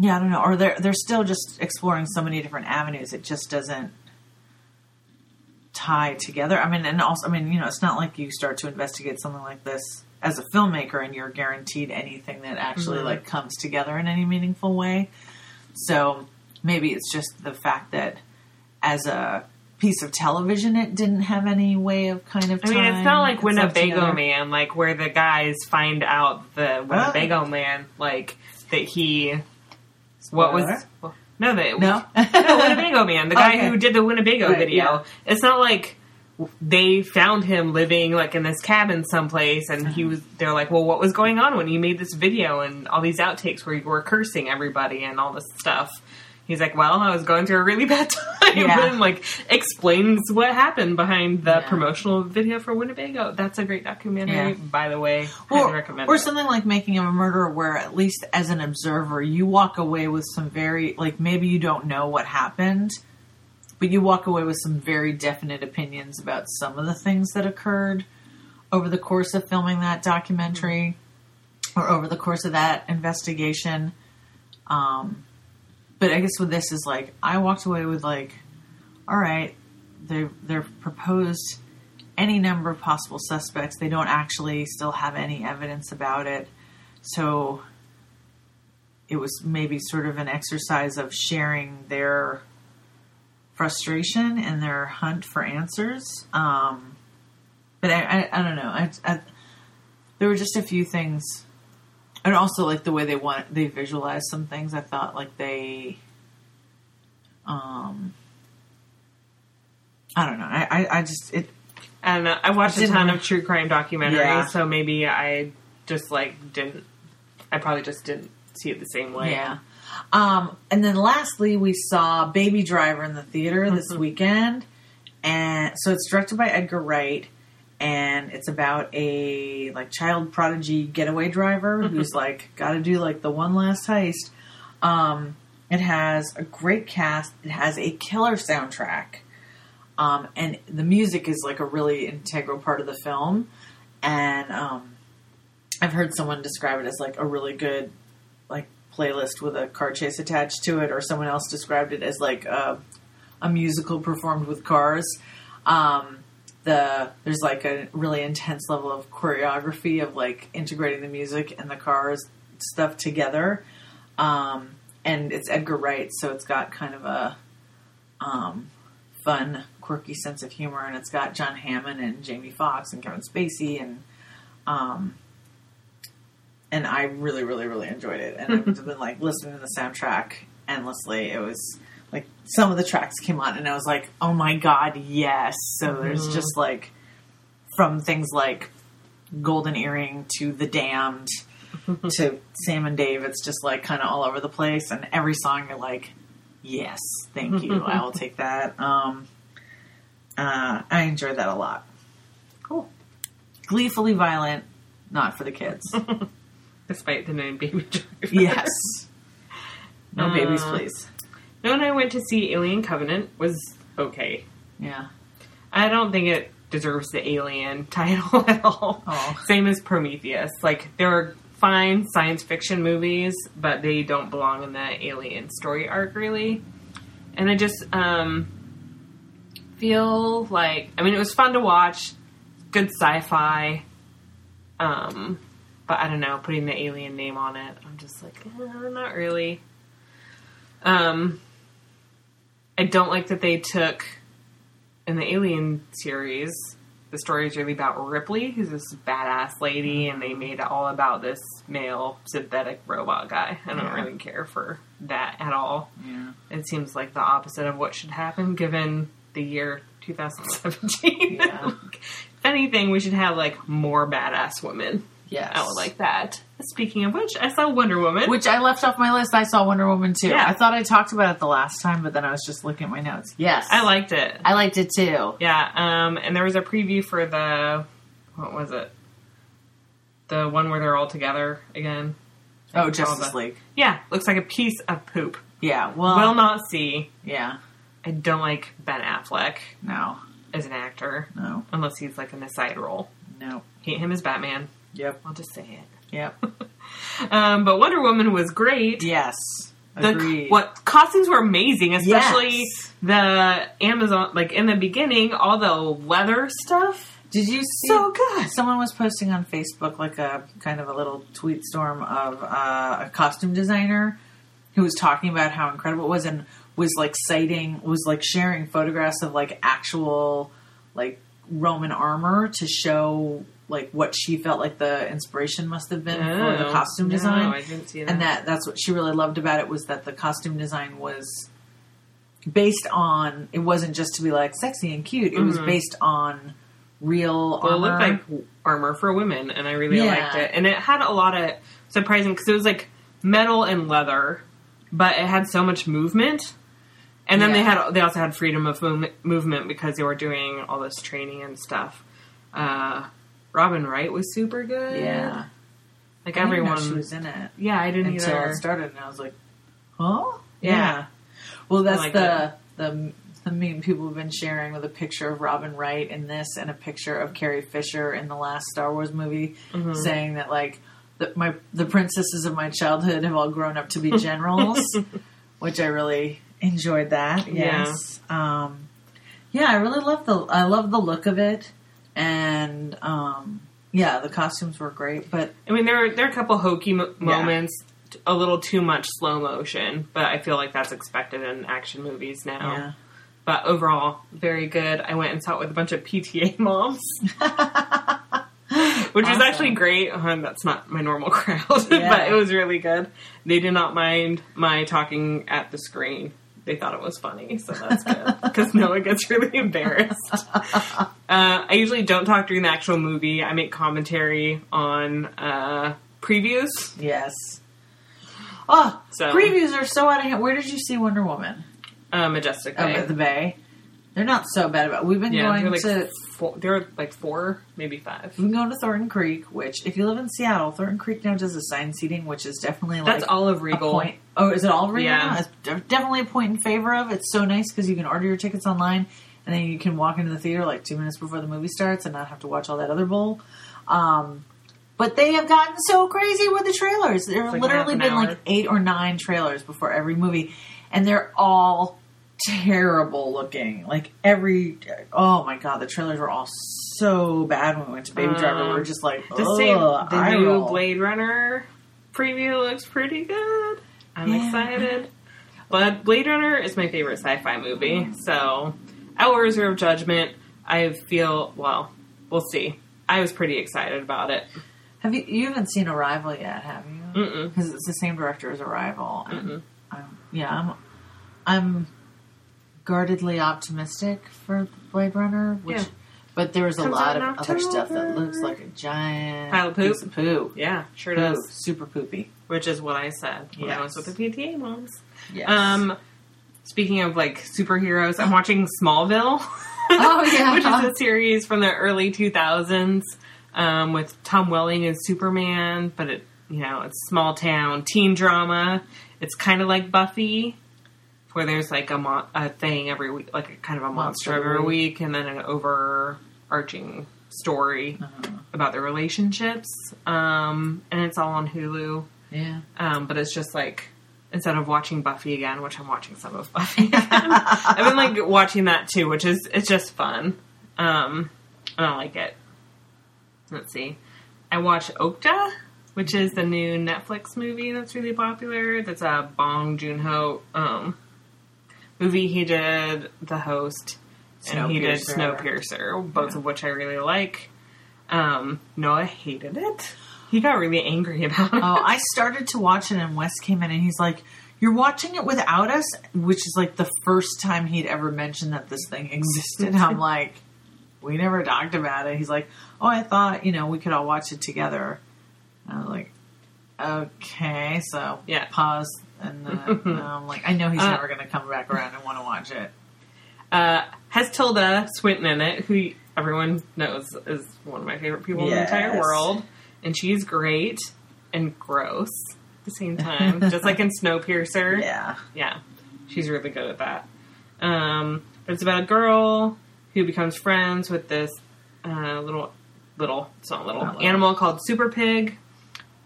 Yeah, I don't know. Or they're, they're still just exploring so many different avenues. It just doesn't tie together. I mean, and also, I mean, you know, it's not like you start to investigate something like this as a filmmaker and you're guaranteed anything that actually, mm-hmm. like, comes together in any meaningful way. So maybe it's just the fact that as a piece of television, it didn't have any way of kind of. I mean, it's not like Winnebago Man, like, where the guys find out the Winnebago Man, like, that he. What Spoiler. was... Well, no, they... No? no, Winnebago Man. The guy okay. who did the Winnebago right, video. Yeah. It's not like they found him living, like, in this cabin someplace, and he was... They're like, well, what was going on when you made this video and all these outtakes where you were cursing everybody and all this stuff? He's like, well, I was going through a really bad time. Yeah. And, like, explains what happened behind the yeah. promotional video for Winnebago. That's a great documentary, yeah. by the way. Or, I recommend or it. something like Making of a Murderer, where at least as an observer, you walk away with some very, like, maybe you don't know what happened, But you walk away with some very definite opinions about some of the things that occurred over the course of filming that documentary or over the course of that investigation. Um, but I guess with this is like, I walked away with like, all right, they've, they've proposed any number of possible suspects. They don't actually still have any evidence about it. So it was maybe sort of an exercise of sharing their frustration and their hunt for answers. Um, but I, I, I don't know. I, I, there were just a few things. And also like the way they want, they visualized some things. I thought like they, um, I don't know. I, I, I just, it, I don't know. I watched a ton of true crime documentaries, yeah. So maybe I just like didn't, I probably just didn't see it the same way. Yeah. Um, and then lastly, we saw Baby Driver in the theater mm-hmm. this weekend. And so it's directed by Edgar Wright, and it's about a like child prodigy getaway driver mm-hmm. who's like got to do like the one last heist. Um, it has a great cast. It has a killer soundtrack. Um, and the music is like a really integral part of the film. And, um, I've heard someone describe it as like a really good, like, playlist with a car chase attached to it, or someone else described it as like a, a musical performed with cars. Um, the there's like a really intense level of choreography of like integrating the music and the cars stuff together. Um, and it's Edgar Wright, so it's got kind of a um, fun, quirky sense of humor, and it's got John Hammond and Jamie Foxx and Kevin Spacey and um, and I really, really, really enjoyed it. And I've been, like, listening to the soundtrack endlessly. It was, like, some of the tracks came on, and I was like, oh, my God, yes. So mm-hmm. there's just, like, from things like Golden Earring to The Damned to Sam and Dave, it's just, like, kind of all over the place. And every song, you're like, yes, thank you. I will take that. Um, uh, I enjoyed that a lot. Cool. Gleefully violent, not for the kids. Despite the name Baby Driver. Yes. No uh, babies, please. No, and I went to see Alien Covenant. Was okay. Yeah. I don't think it deserves the Alien title at all. Oh. Same as Prometheus. Like, there are fine science fiction movies, but they don't belong in the Alien story arc, really. And I just um, feel like... I mean, it was fun to watch. Good sci-fi. Um... But I don't know, putting the Alien name on it, I'm just like, eh, not really. Um, I don't like that they took, in the Alien series, the story is really about Ripley, who's this badass lady, and they made it all about this male synthetic robot guy. I don't yeah. really care for that at all. Yeah. It seems like the opposite of what should happen, given the year twenty seventeen. Yeah. Like, if anything, we should have, like, more badass women. Yes. I would like that. Speaking of which, I saw Wonder Woman. Which I left off my list. I saw Wonder Woman, too. Yeah. I thought I talked about it the last time, but then I was just looking at my notes. Yes. I liked it. I liked it, too. Yeah. Um, and there was a preview for the... What was it? The one where they're all together again. Oh, Justice League. Yeah. Looks like a piece of poop. Yeah. Well... Will not see. Yeah. I don't like Ben Affleck. No. As an actor. No. Unless he's, like, in a side role. No. Hate him as Batman. Yep. I'll just say it. Yep. um, but Wonder Woman was great. Yes. Agreed. The, what, costumes were amazing, especially yes. the Amazon, like in the beginning, all the leather stuff. Did you see? So good. Someone was posting on Facebook like a kind of a little tweet storm of uh, a costume designer who was talking about how incredible it was and was like citing, was like sharing photographs of like actual like Roman armor to show like what she felt like the inspiration must have been oh, for the costume design. No, I didn't see that. And that, that's what she really loved about it was that the costume design was based on, it wasn't just to be like sexy and cute. It mm-hmm. was based on real well, armor. It looked like armor for women and I really yeah. liked it. And it had a lot of surprising, because it was like metal and leather, but it had so much movement. And then yeah. they had, they also had freedom of movement because they were doing all this training and stuff. Uh, Robin Wright was super good. Yeah. Like I everyone. Didn't know she was in it. Yeah, I didn't until either. Until it started and I was like, huh? Yeah. yeah. Well, that's like the, the, the the meme people have been sharing with a picture of Robin Wright in this and a picture of Carrie Fisher in the last Star Wars movie, mm-hmm. saying that, like, the, my, the princesses of my childhood have all grown up to be generals, which I really enjoyed that. Yes. Yeah. Um, yeah, I really love the, I love the look of it. And, um, yeah, the costumes were great, but I mean, there are, there are a couple hokey mo- moments, yeah. a little too much slow motion, but I feel like that's expected in action movies now. Yeah. But overall, very good. I went and saw it with a bunch of P T A moms, which awesome. Was actually great. Um, that's not my normal crowd, yeah. but it was really good. They did not mind my talking at the screen. They thought it was funny, so that's good. Because no one gets really embarrassed. uh, I usually don't talk during the actual movie. I make commentary on uh, previews. Yes. Oh, so. Previews are so out of hand. Where did you see Wonder Woman? Uh, Majestic Bay. Oh, at the Bay. They're not so bad about it. We've been yeah, going like to... Four, they're like four, maybe five. We've been going to Thornton Creek, which, if you live in Seattle, Thornton Creek now does assigned seating, which is definitely like... That's all of Regal. Point, oh, is it all of Regal? Yeah. It's definitely a point in favor of. It's so nice because you can order your tickets online, and then you can walk into the theater like two minutes before the movie starts and not have to watch all that other bull. Um, but they have gotten so crazy with the trailers. There have like literally been hour. like eight or nine trailers before every movie. And they're all terrible looking. Like every, oh my god, the trailers were all so bad when we went to Baby Driver. Um, we were just like, oh, the, same, the new roll. Blade Runner preview looks pretty good. I'm yeah. excited. But Blade Runner is my favorite sci-fi movie, so I will reserve judgment. I feel, well, we'll see. I was pretty excited about it. Have you? You haven't seen Arrival yet, have you? Mm-mm. Because it's the same director as Arrival. And Mm-mm. I'm, yeah, I'm, I'm guardedly optimistic for Blade Runner, which, yeah. but there was a Comes lot of October. Other stuff that looks like a giant pile of poop. Piece of poo. Yeah, sure poo. Does. Super poopy. Which is what I said when yes. I was with the P T A moms. Yes. Um, speaking of like superheroes, I'm watching Smallville. Oh yeah, which is a series from the early two thousands um, with Tom Welling as Superman, but it, you know, it's small town teen drama. It's kind of like Buffy, where there's like a, mo- a thing every week, like a kind of a monster, monster every week, week, and then an overarching story uh-huh. about their relationships. Um, and it's all on Hulu. Yeah. Um, but it's just like, instead of watching Buffy again, which I'm watching some of Buffy again, I've been like watching that too, which is, it's just fun. Um, and I like it. Let's see. I watch Okja, which is the new Netflix movie that's really popular. That's a Bong Joon-ho um, movie. He did The Host, Snow and he Piercer. did Snowpiercer, both yeah. of which I really like. Um, Noah hated it. He got really angry about it. Oh, I started to watch it, and Wes came in, and he's like, "You're watching it without us?" Which is like the first time he'd ever mentioned that this thing existed. I'm like, we never talked about it. He's like, "Oh, I thought, you know, we could all watch it together." I was like, okay, so yeah. pause, and then mm-hmm. I'm like, I know he's uh, never going to come back around and want to watch it. Uh, has Tilda Swinton in it, who everyone knows is one of my favorite people yes. in the entire world, and she's great and gross at the same time, just like in Snowpiercer. Yeah. Yeah, she's really good at that. Um, but it's about a girl who becomes friends with this uh, little, little, it's not little, not little. animal called Super Pig.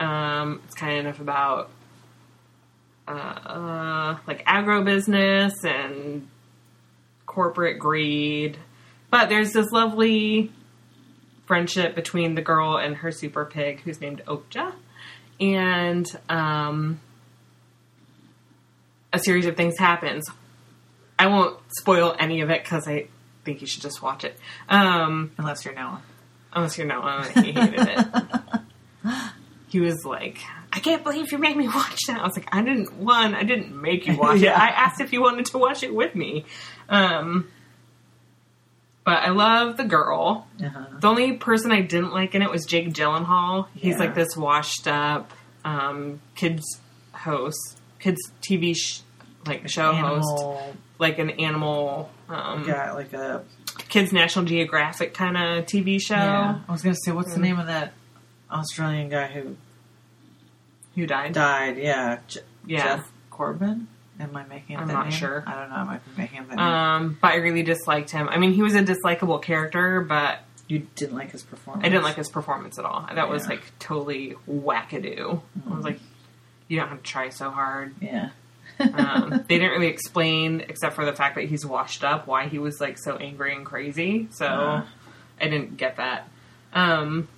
Um, it's kind of about, uh, uh, like agribusiness and corporate greed, but there's this lovely friendship between the girl and her super pig who's named Okja, and, um, a series of things happens. I won't spoil any of it cause I think you should just watch it. Um, unless you're Noah. Unless you're Noah, he hated it. He was like, I can't believe you made me watch that. I was like, I didn't, one, I didn't make you watch yeah. it. I asked if you wanted to watch it with me. Um, but I love the girl. Uh-huh. The only person I didn't like in it was Jake Gyllenhaal. He's yeah. like this washed up um, kids host, kids T V sh- like show animal. host, like an animal. Um, yeah, like a kids National Geographic kind of T V show. Yeah. I was going to say, what's mm-hmm. the name of that? Australian guy who... Who died? Died, yeah. Je- yeah. Jeff Corbin? Am I making up I'm that not name? Sure. I don't know. I might be making up that um, name. But I really disliked him. I mean, he was a dislikable character, but... You didn't like his performance? I didn't like his performance at all. That yeah. was, like, totally wackadoo. Mm-hmm. I was like, you don't have to try so hard. Yeah. um, they didn't really explain, except for the fact that he's washed up, why he was, like, so angry and crazy. So, uh. I didn't get that. Um,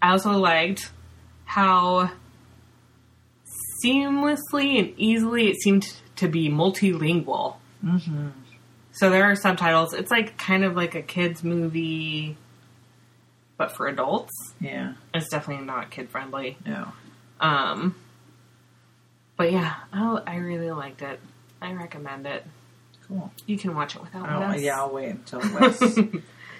I also liked how... seamlessly and easily it seemed to be multilingual. Mm-hmm. So there are subtitles. It's like kind of like a kid's movie, but for adults. Yeah. It's definitely not kid friendly. No. Um, but yeah, I, I really liked it. I recommend it. Cool. You can watch it without Wes. Yeah, I'll wait until Wes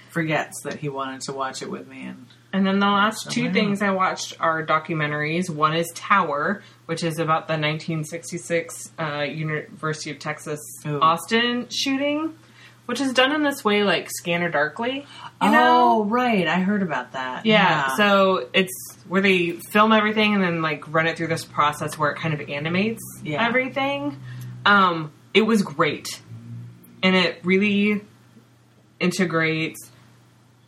forgets that he wanted to watch it with me. And, and then the last two I things I watched are documentaries. One is Tower, which is about the nineteen sixty-six uh, University of Texas Ooh. Austin shooting, which is done in this way, like Scanner Darkly. You oh, know? Right. I heard about that. Yeah. yeah. So it's where they film everything and then like run it through this process where it kind of animates yeah. everything. Um, it was great. And it really integrates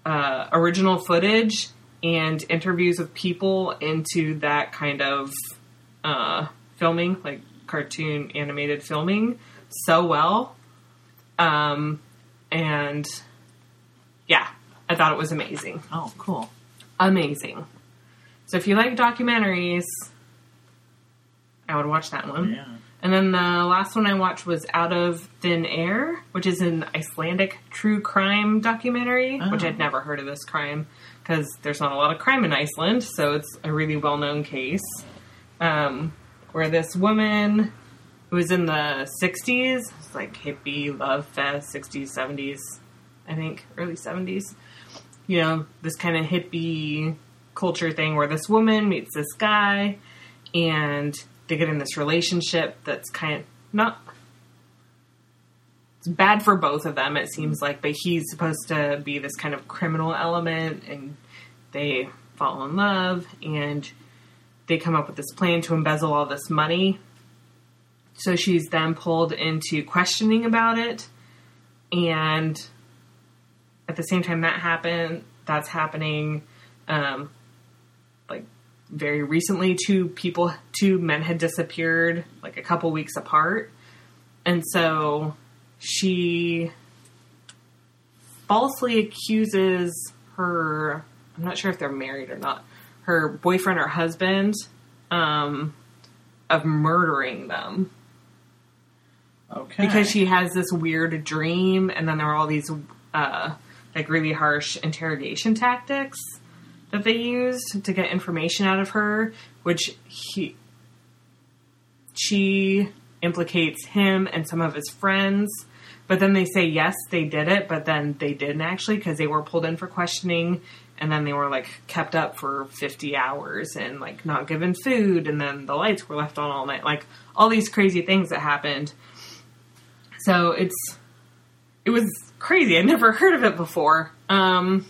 uh, original footage and interviews with people into that kind of Uh, filming, like cartoon animated filming, so well. Um, and yeah, I thought it was amazing. Oh, cool. Amazing. So if you like documentaries, I would watch that one. Yeah. And then the last one I watched was Out of Thin Air, which is an Icelandic true crime documentary, oh. which I'd never heard of this crime because there's not a lot of crime in Iceland. So it's a really well-known case. Um, where this woman who was in the sixties, it's like hippie, love fest, sixties, seventies, I think, early seventies. You know, this kind of hippie culture thing where this woman meets this guy and they get in this relationship that's kind of not, it's bad for both of them, it seems like, but he's supposed to be this kind of criminal element and they fall in love and they come up with this plan to embezzle all this money. So she's then pulled into questioning about it. And at the same time that happened, that's happening, um, like very recently, two people, two men had disappeared like a couple weeks apart. And so she falsely accuses her, I'm not sure if they're married or not, her boyfriend or husband, um, of murdering them. Okay. Because she has this weird dream, and then there are all these, uh, like really harsh interrogation tactics that they used to get information out of her, which he, she implicates him and some of his friends, but then they say, yes, they did it, but then they didn't actually, because they were pulled in for questioning. And then they were, like, kept up for fifty hours and, like, not given food. And then the lights were left on all night. Like, all these crazy things that happened. So, it's... It was crazy. I'd never heard of it before. Um,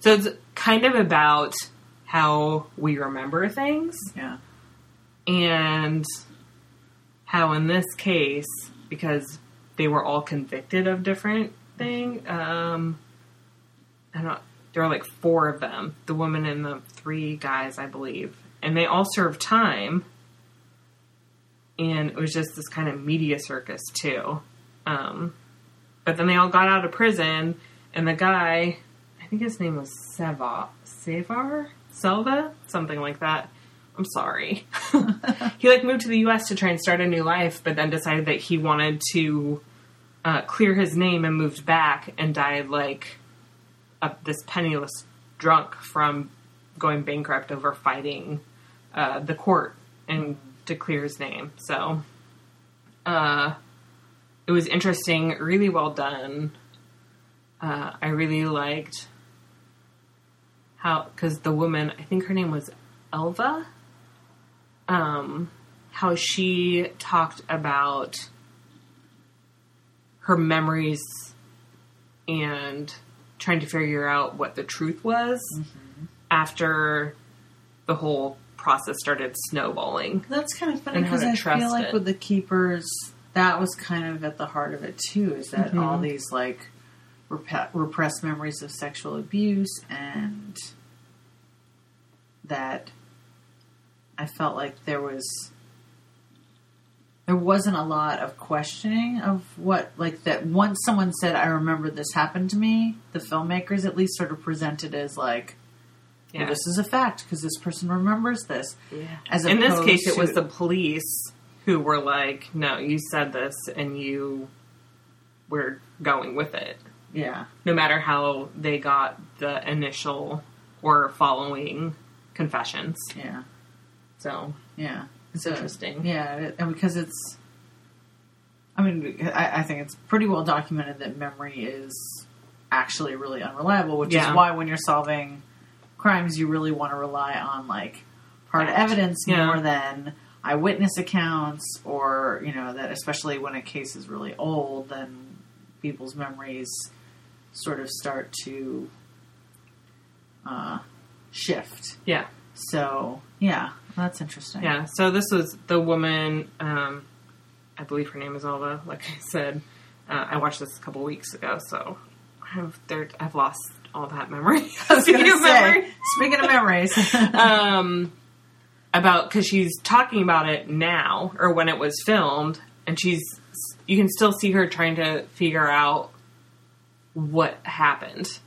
so, it's kind of about how we remember things. Yeah. And how, in this case, because they were all convicted of different thing. Um, I don't... There were like four of them, the woman and the three guys, I believe. And they all served time. And it was just this kind of media circus, too. Um, but then they all got out of prison. And the guy, I think his name was Seva, Sevar? Selva? Something like that. I'm sorry. He like moved to the U S to try and start a new life, but then decided that he wanted to uh, clear his name and moved back and died like... Up this penniless drunk from going bankrupt over fighting uh, the court and to clear his name. So uh, it was interesting, really well done. Uh, I really liked how, because the woman, I think her name was Elva, um, how she talked about her memories and trying to figure out what the truth was mm-hmm. after the whole process started snowballing. That's kind of funny because I feel like it. With The Keepers, that was kind of at the heart of it too, is that mm-hmm. all these like rep- repressed memories of sexual abuse, and that I felt like there was... There wasn't a lot of questioning of what, like, that once someone said, I remember this happened to me, the filmmakers at least sort of presented as, like, yeah. well, this is a fact because this person remembers this. Yeah. As In this case, to, it was the police who were like, no, you said this and you were going with it. Yeah. No matter how they got the initial or following confessions. Yeah. So. Yeah. It's so, interesting. Yeah, and because it's, I mean, I, I think it's pretty well documented that memory is actually really unreliable, which yeah. is why when you're solving crimes, you really want to rely on, like, hard Fact. evidence yeah. more than eyewitness accounts or, you know, that especially when a case is really old, then people's memories sort of start to uh, shift. Yeah. So, yeah. That's interesting. Yeah, so this was the woman, um, I believe her name is Alva, like I said. Uh, I watched this a couple weeks ago, so I've, I've lost all that memory. I was going to say, memory. Speaking of memories. um, about, because she's talking about it now, or when it was filmed, and she's, you can still see her trying to figure out what happened.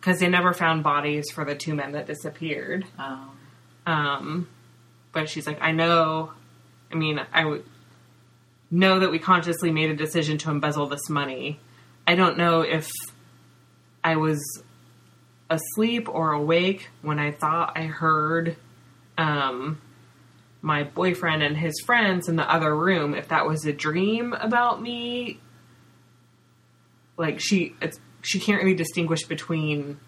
Because they never found bodies for the two men that disappeared. Oh. Um... But she's like, I know, I mean, I w- know that we consciously made a decision to embezzle this money. I don't know if I was asleep or awake when I thought I heard um, my boyfriend and his friends in the other room, if that was a dream about me. Like, she, it's, she can't really distinguish between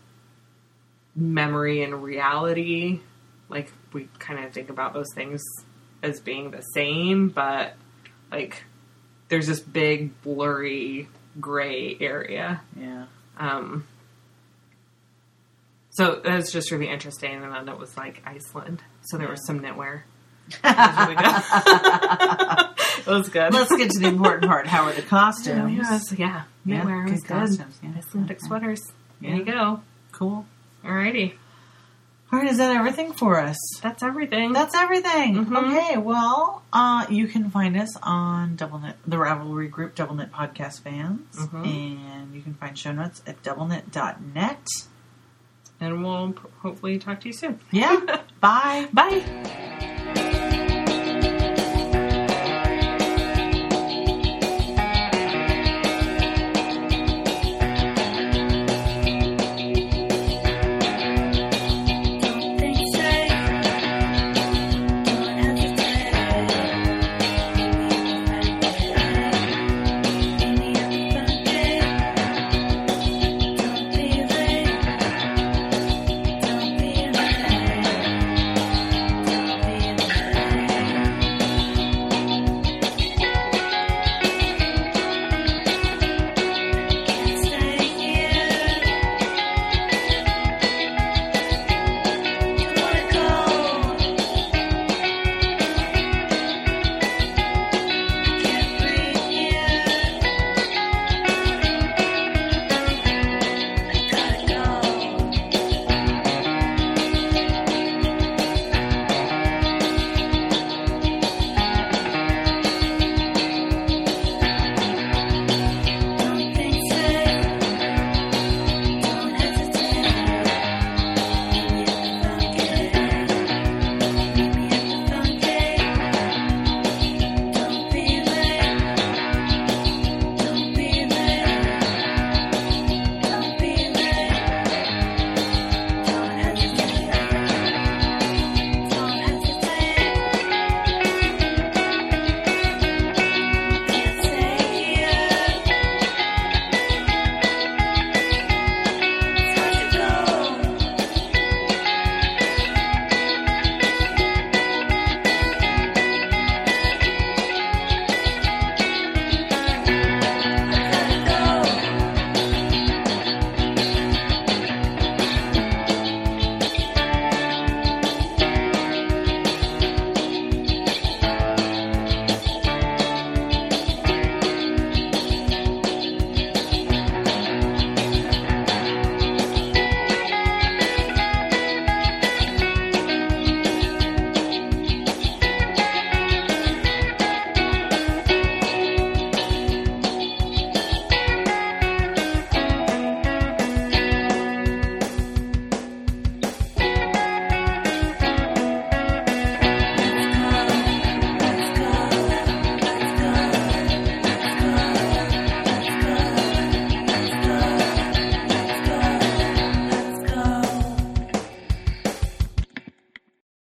memory and reality. Like, we kind of think about those things as being the same, but, like, there's this big, blurry, gray area. Yeah. Um. So that was just really interesting, and then it was, like, Iceland. So there yeah. was some knitwear. That was really good. It was good. Let's get to the important part. How are the costumes? Yeah, was, yeah. yeah knitwear good was costumes. Good. Yeah. Icelandic okay. sweaters. Yeah. There you go. Cool. Alrighty. All right, is that everything for us? That's everything. That's everything. Mm-hmm. Okay, well, uh, you can find us on Double Knit, the Ravelry group, Double Knit Podcast Fans. Mm-hmm. And you can find show notes at double knit dot net. And we'll hopefully talk to you soon. Yeah. Bye. Bye.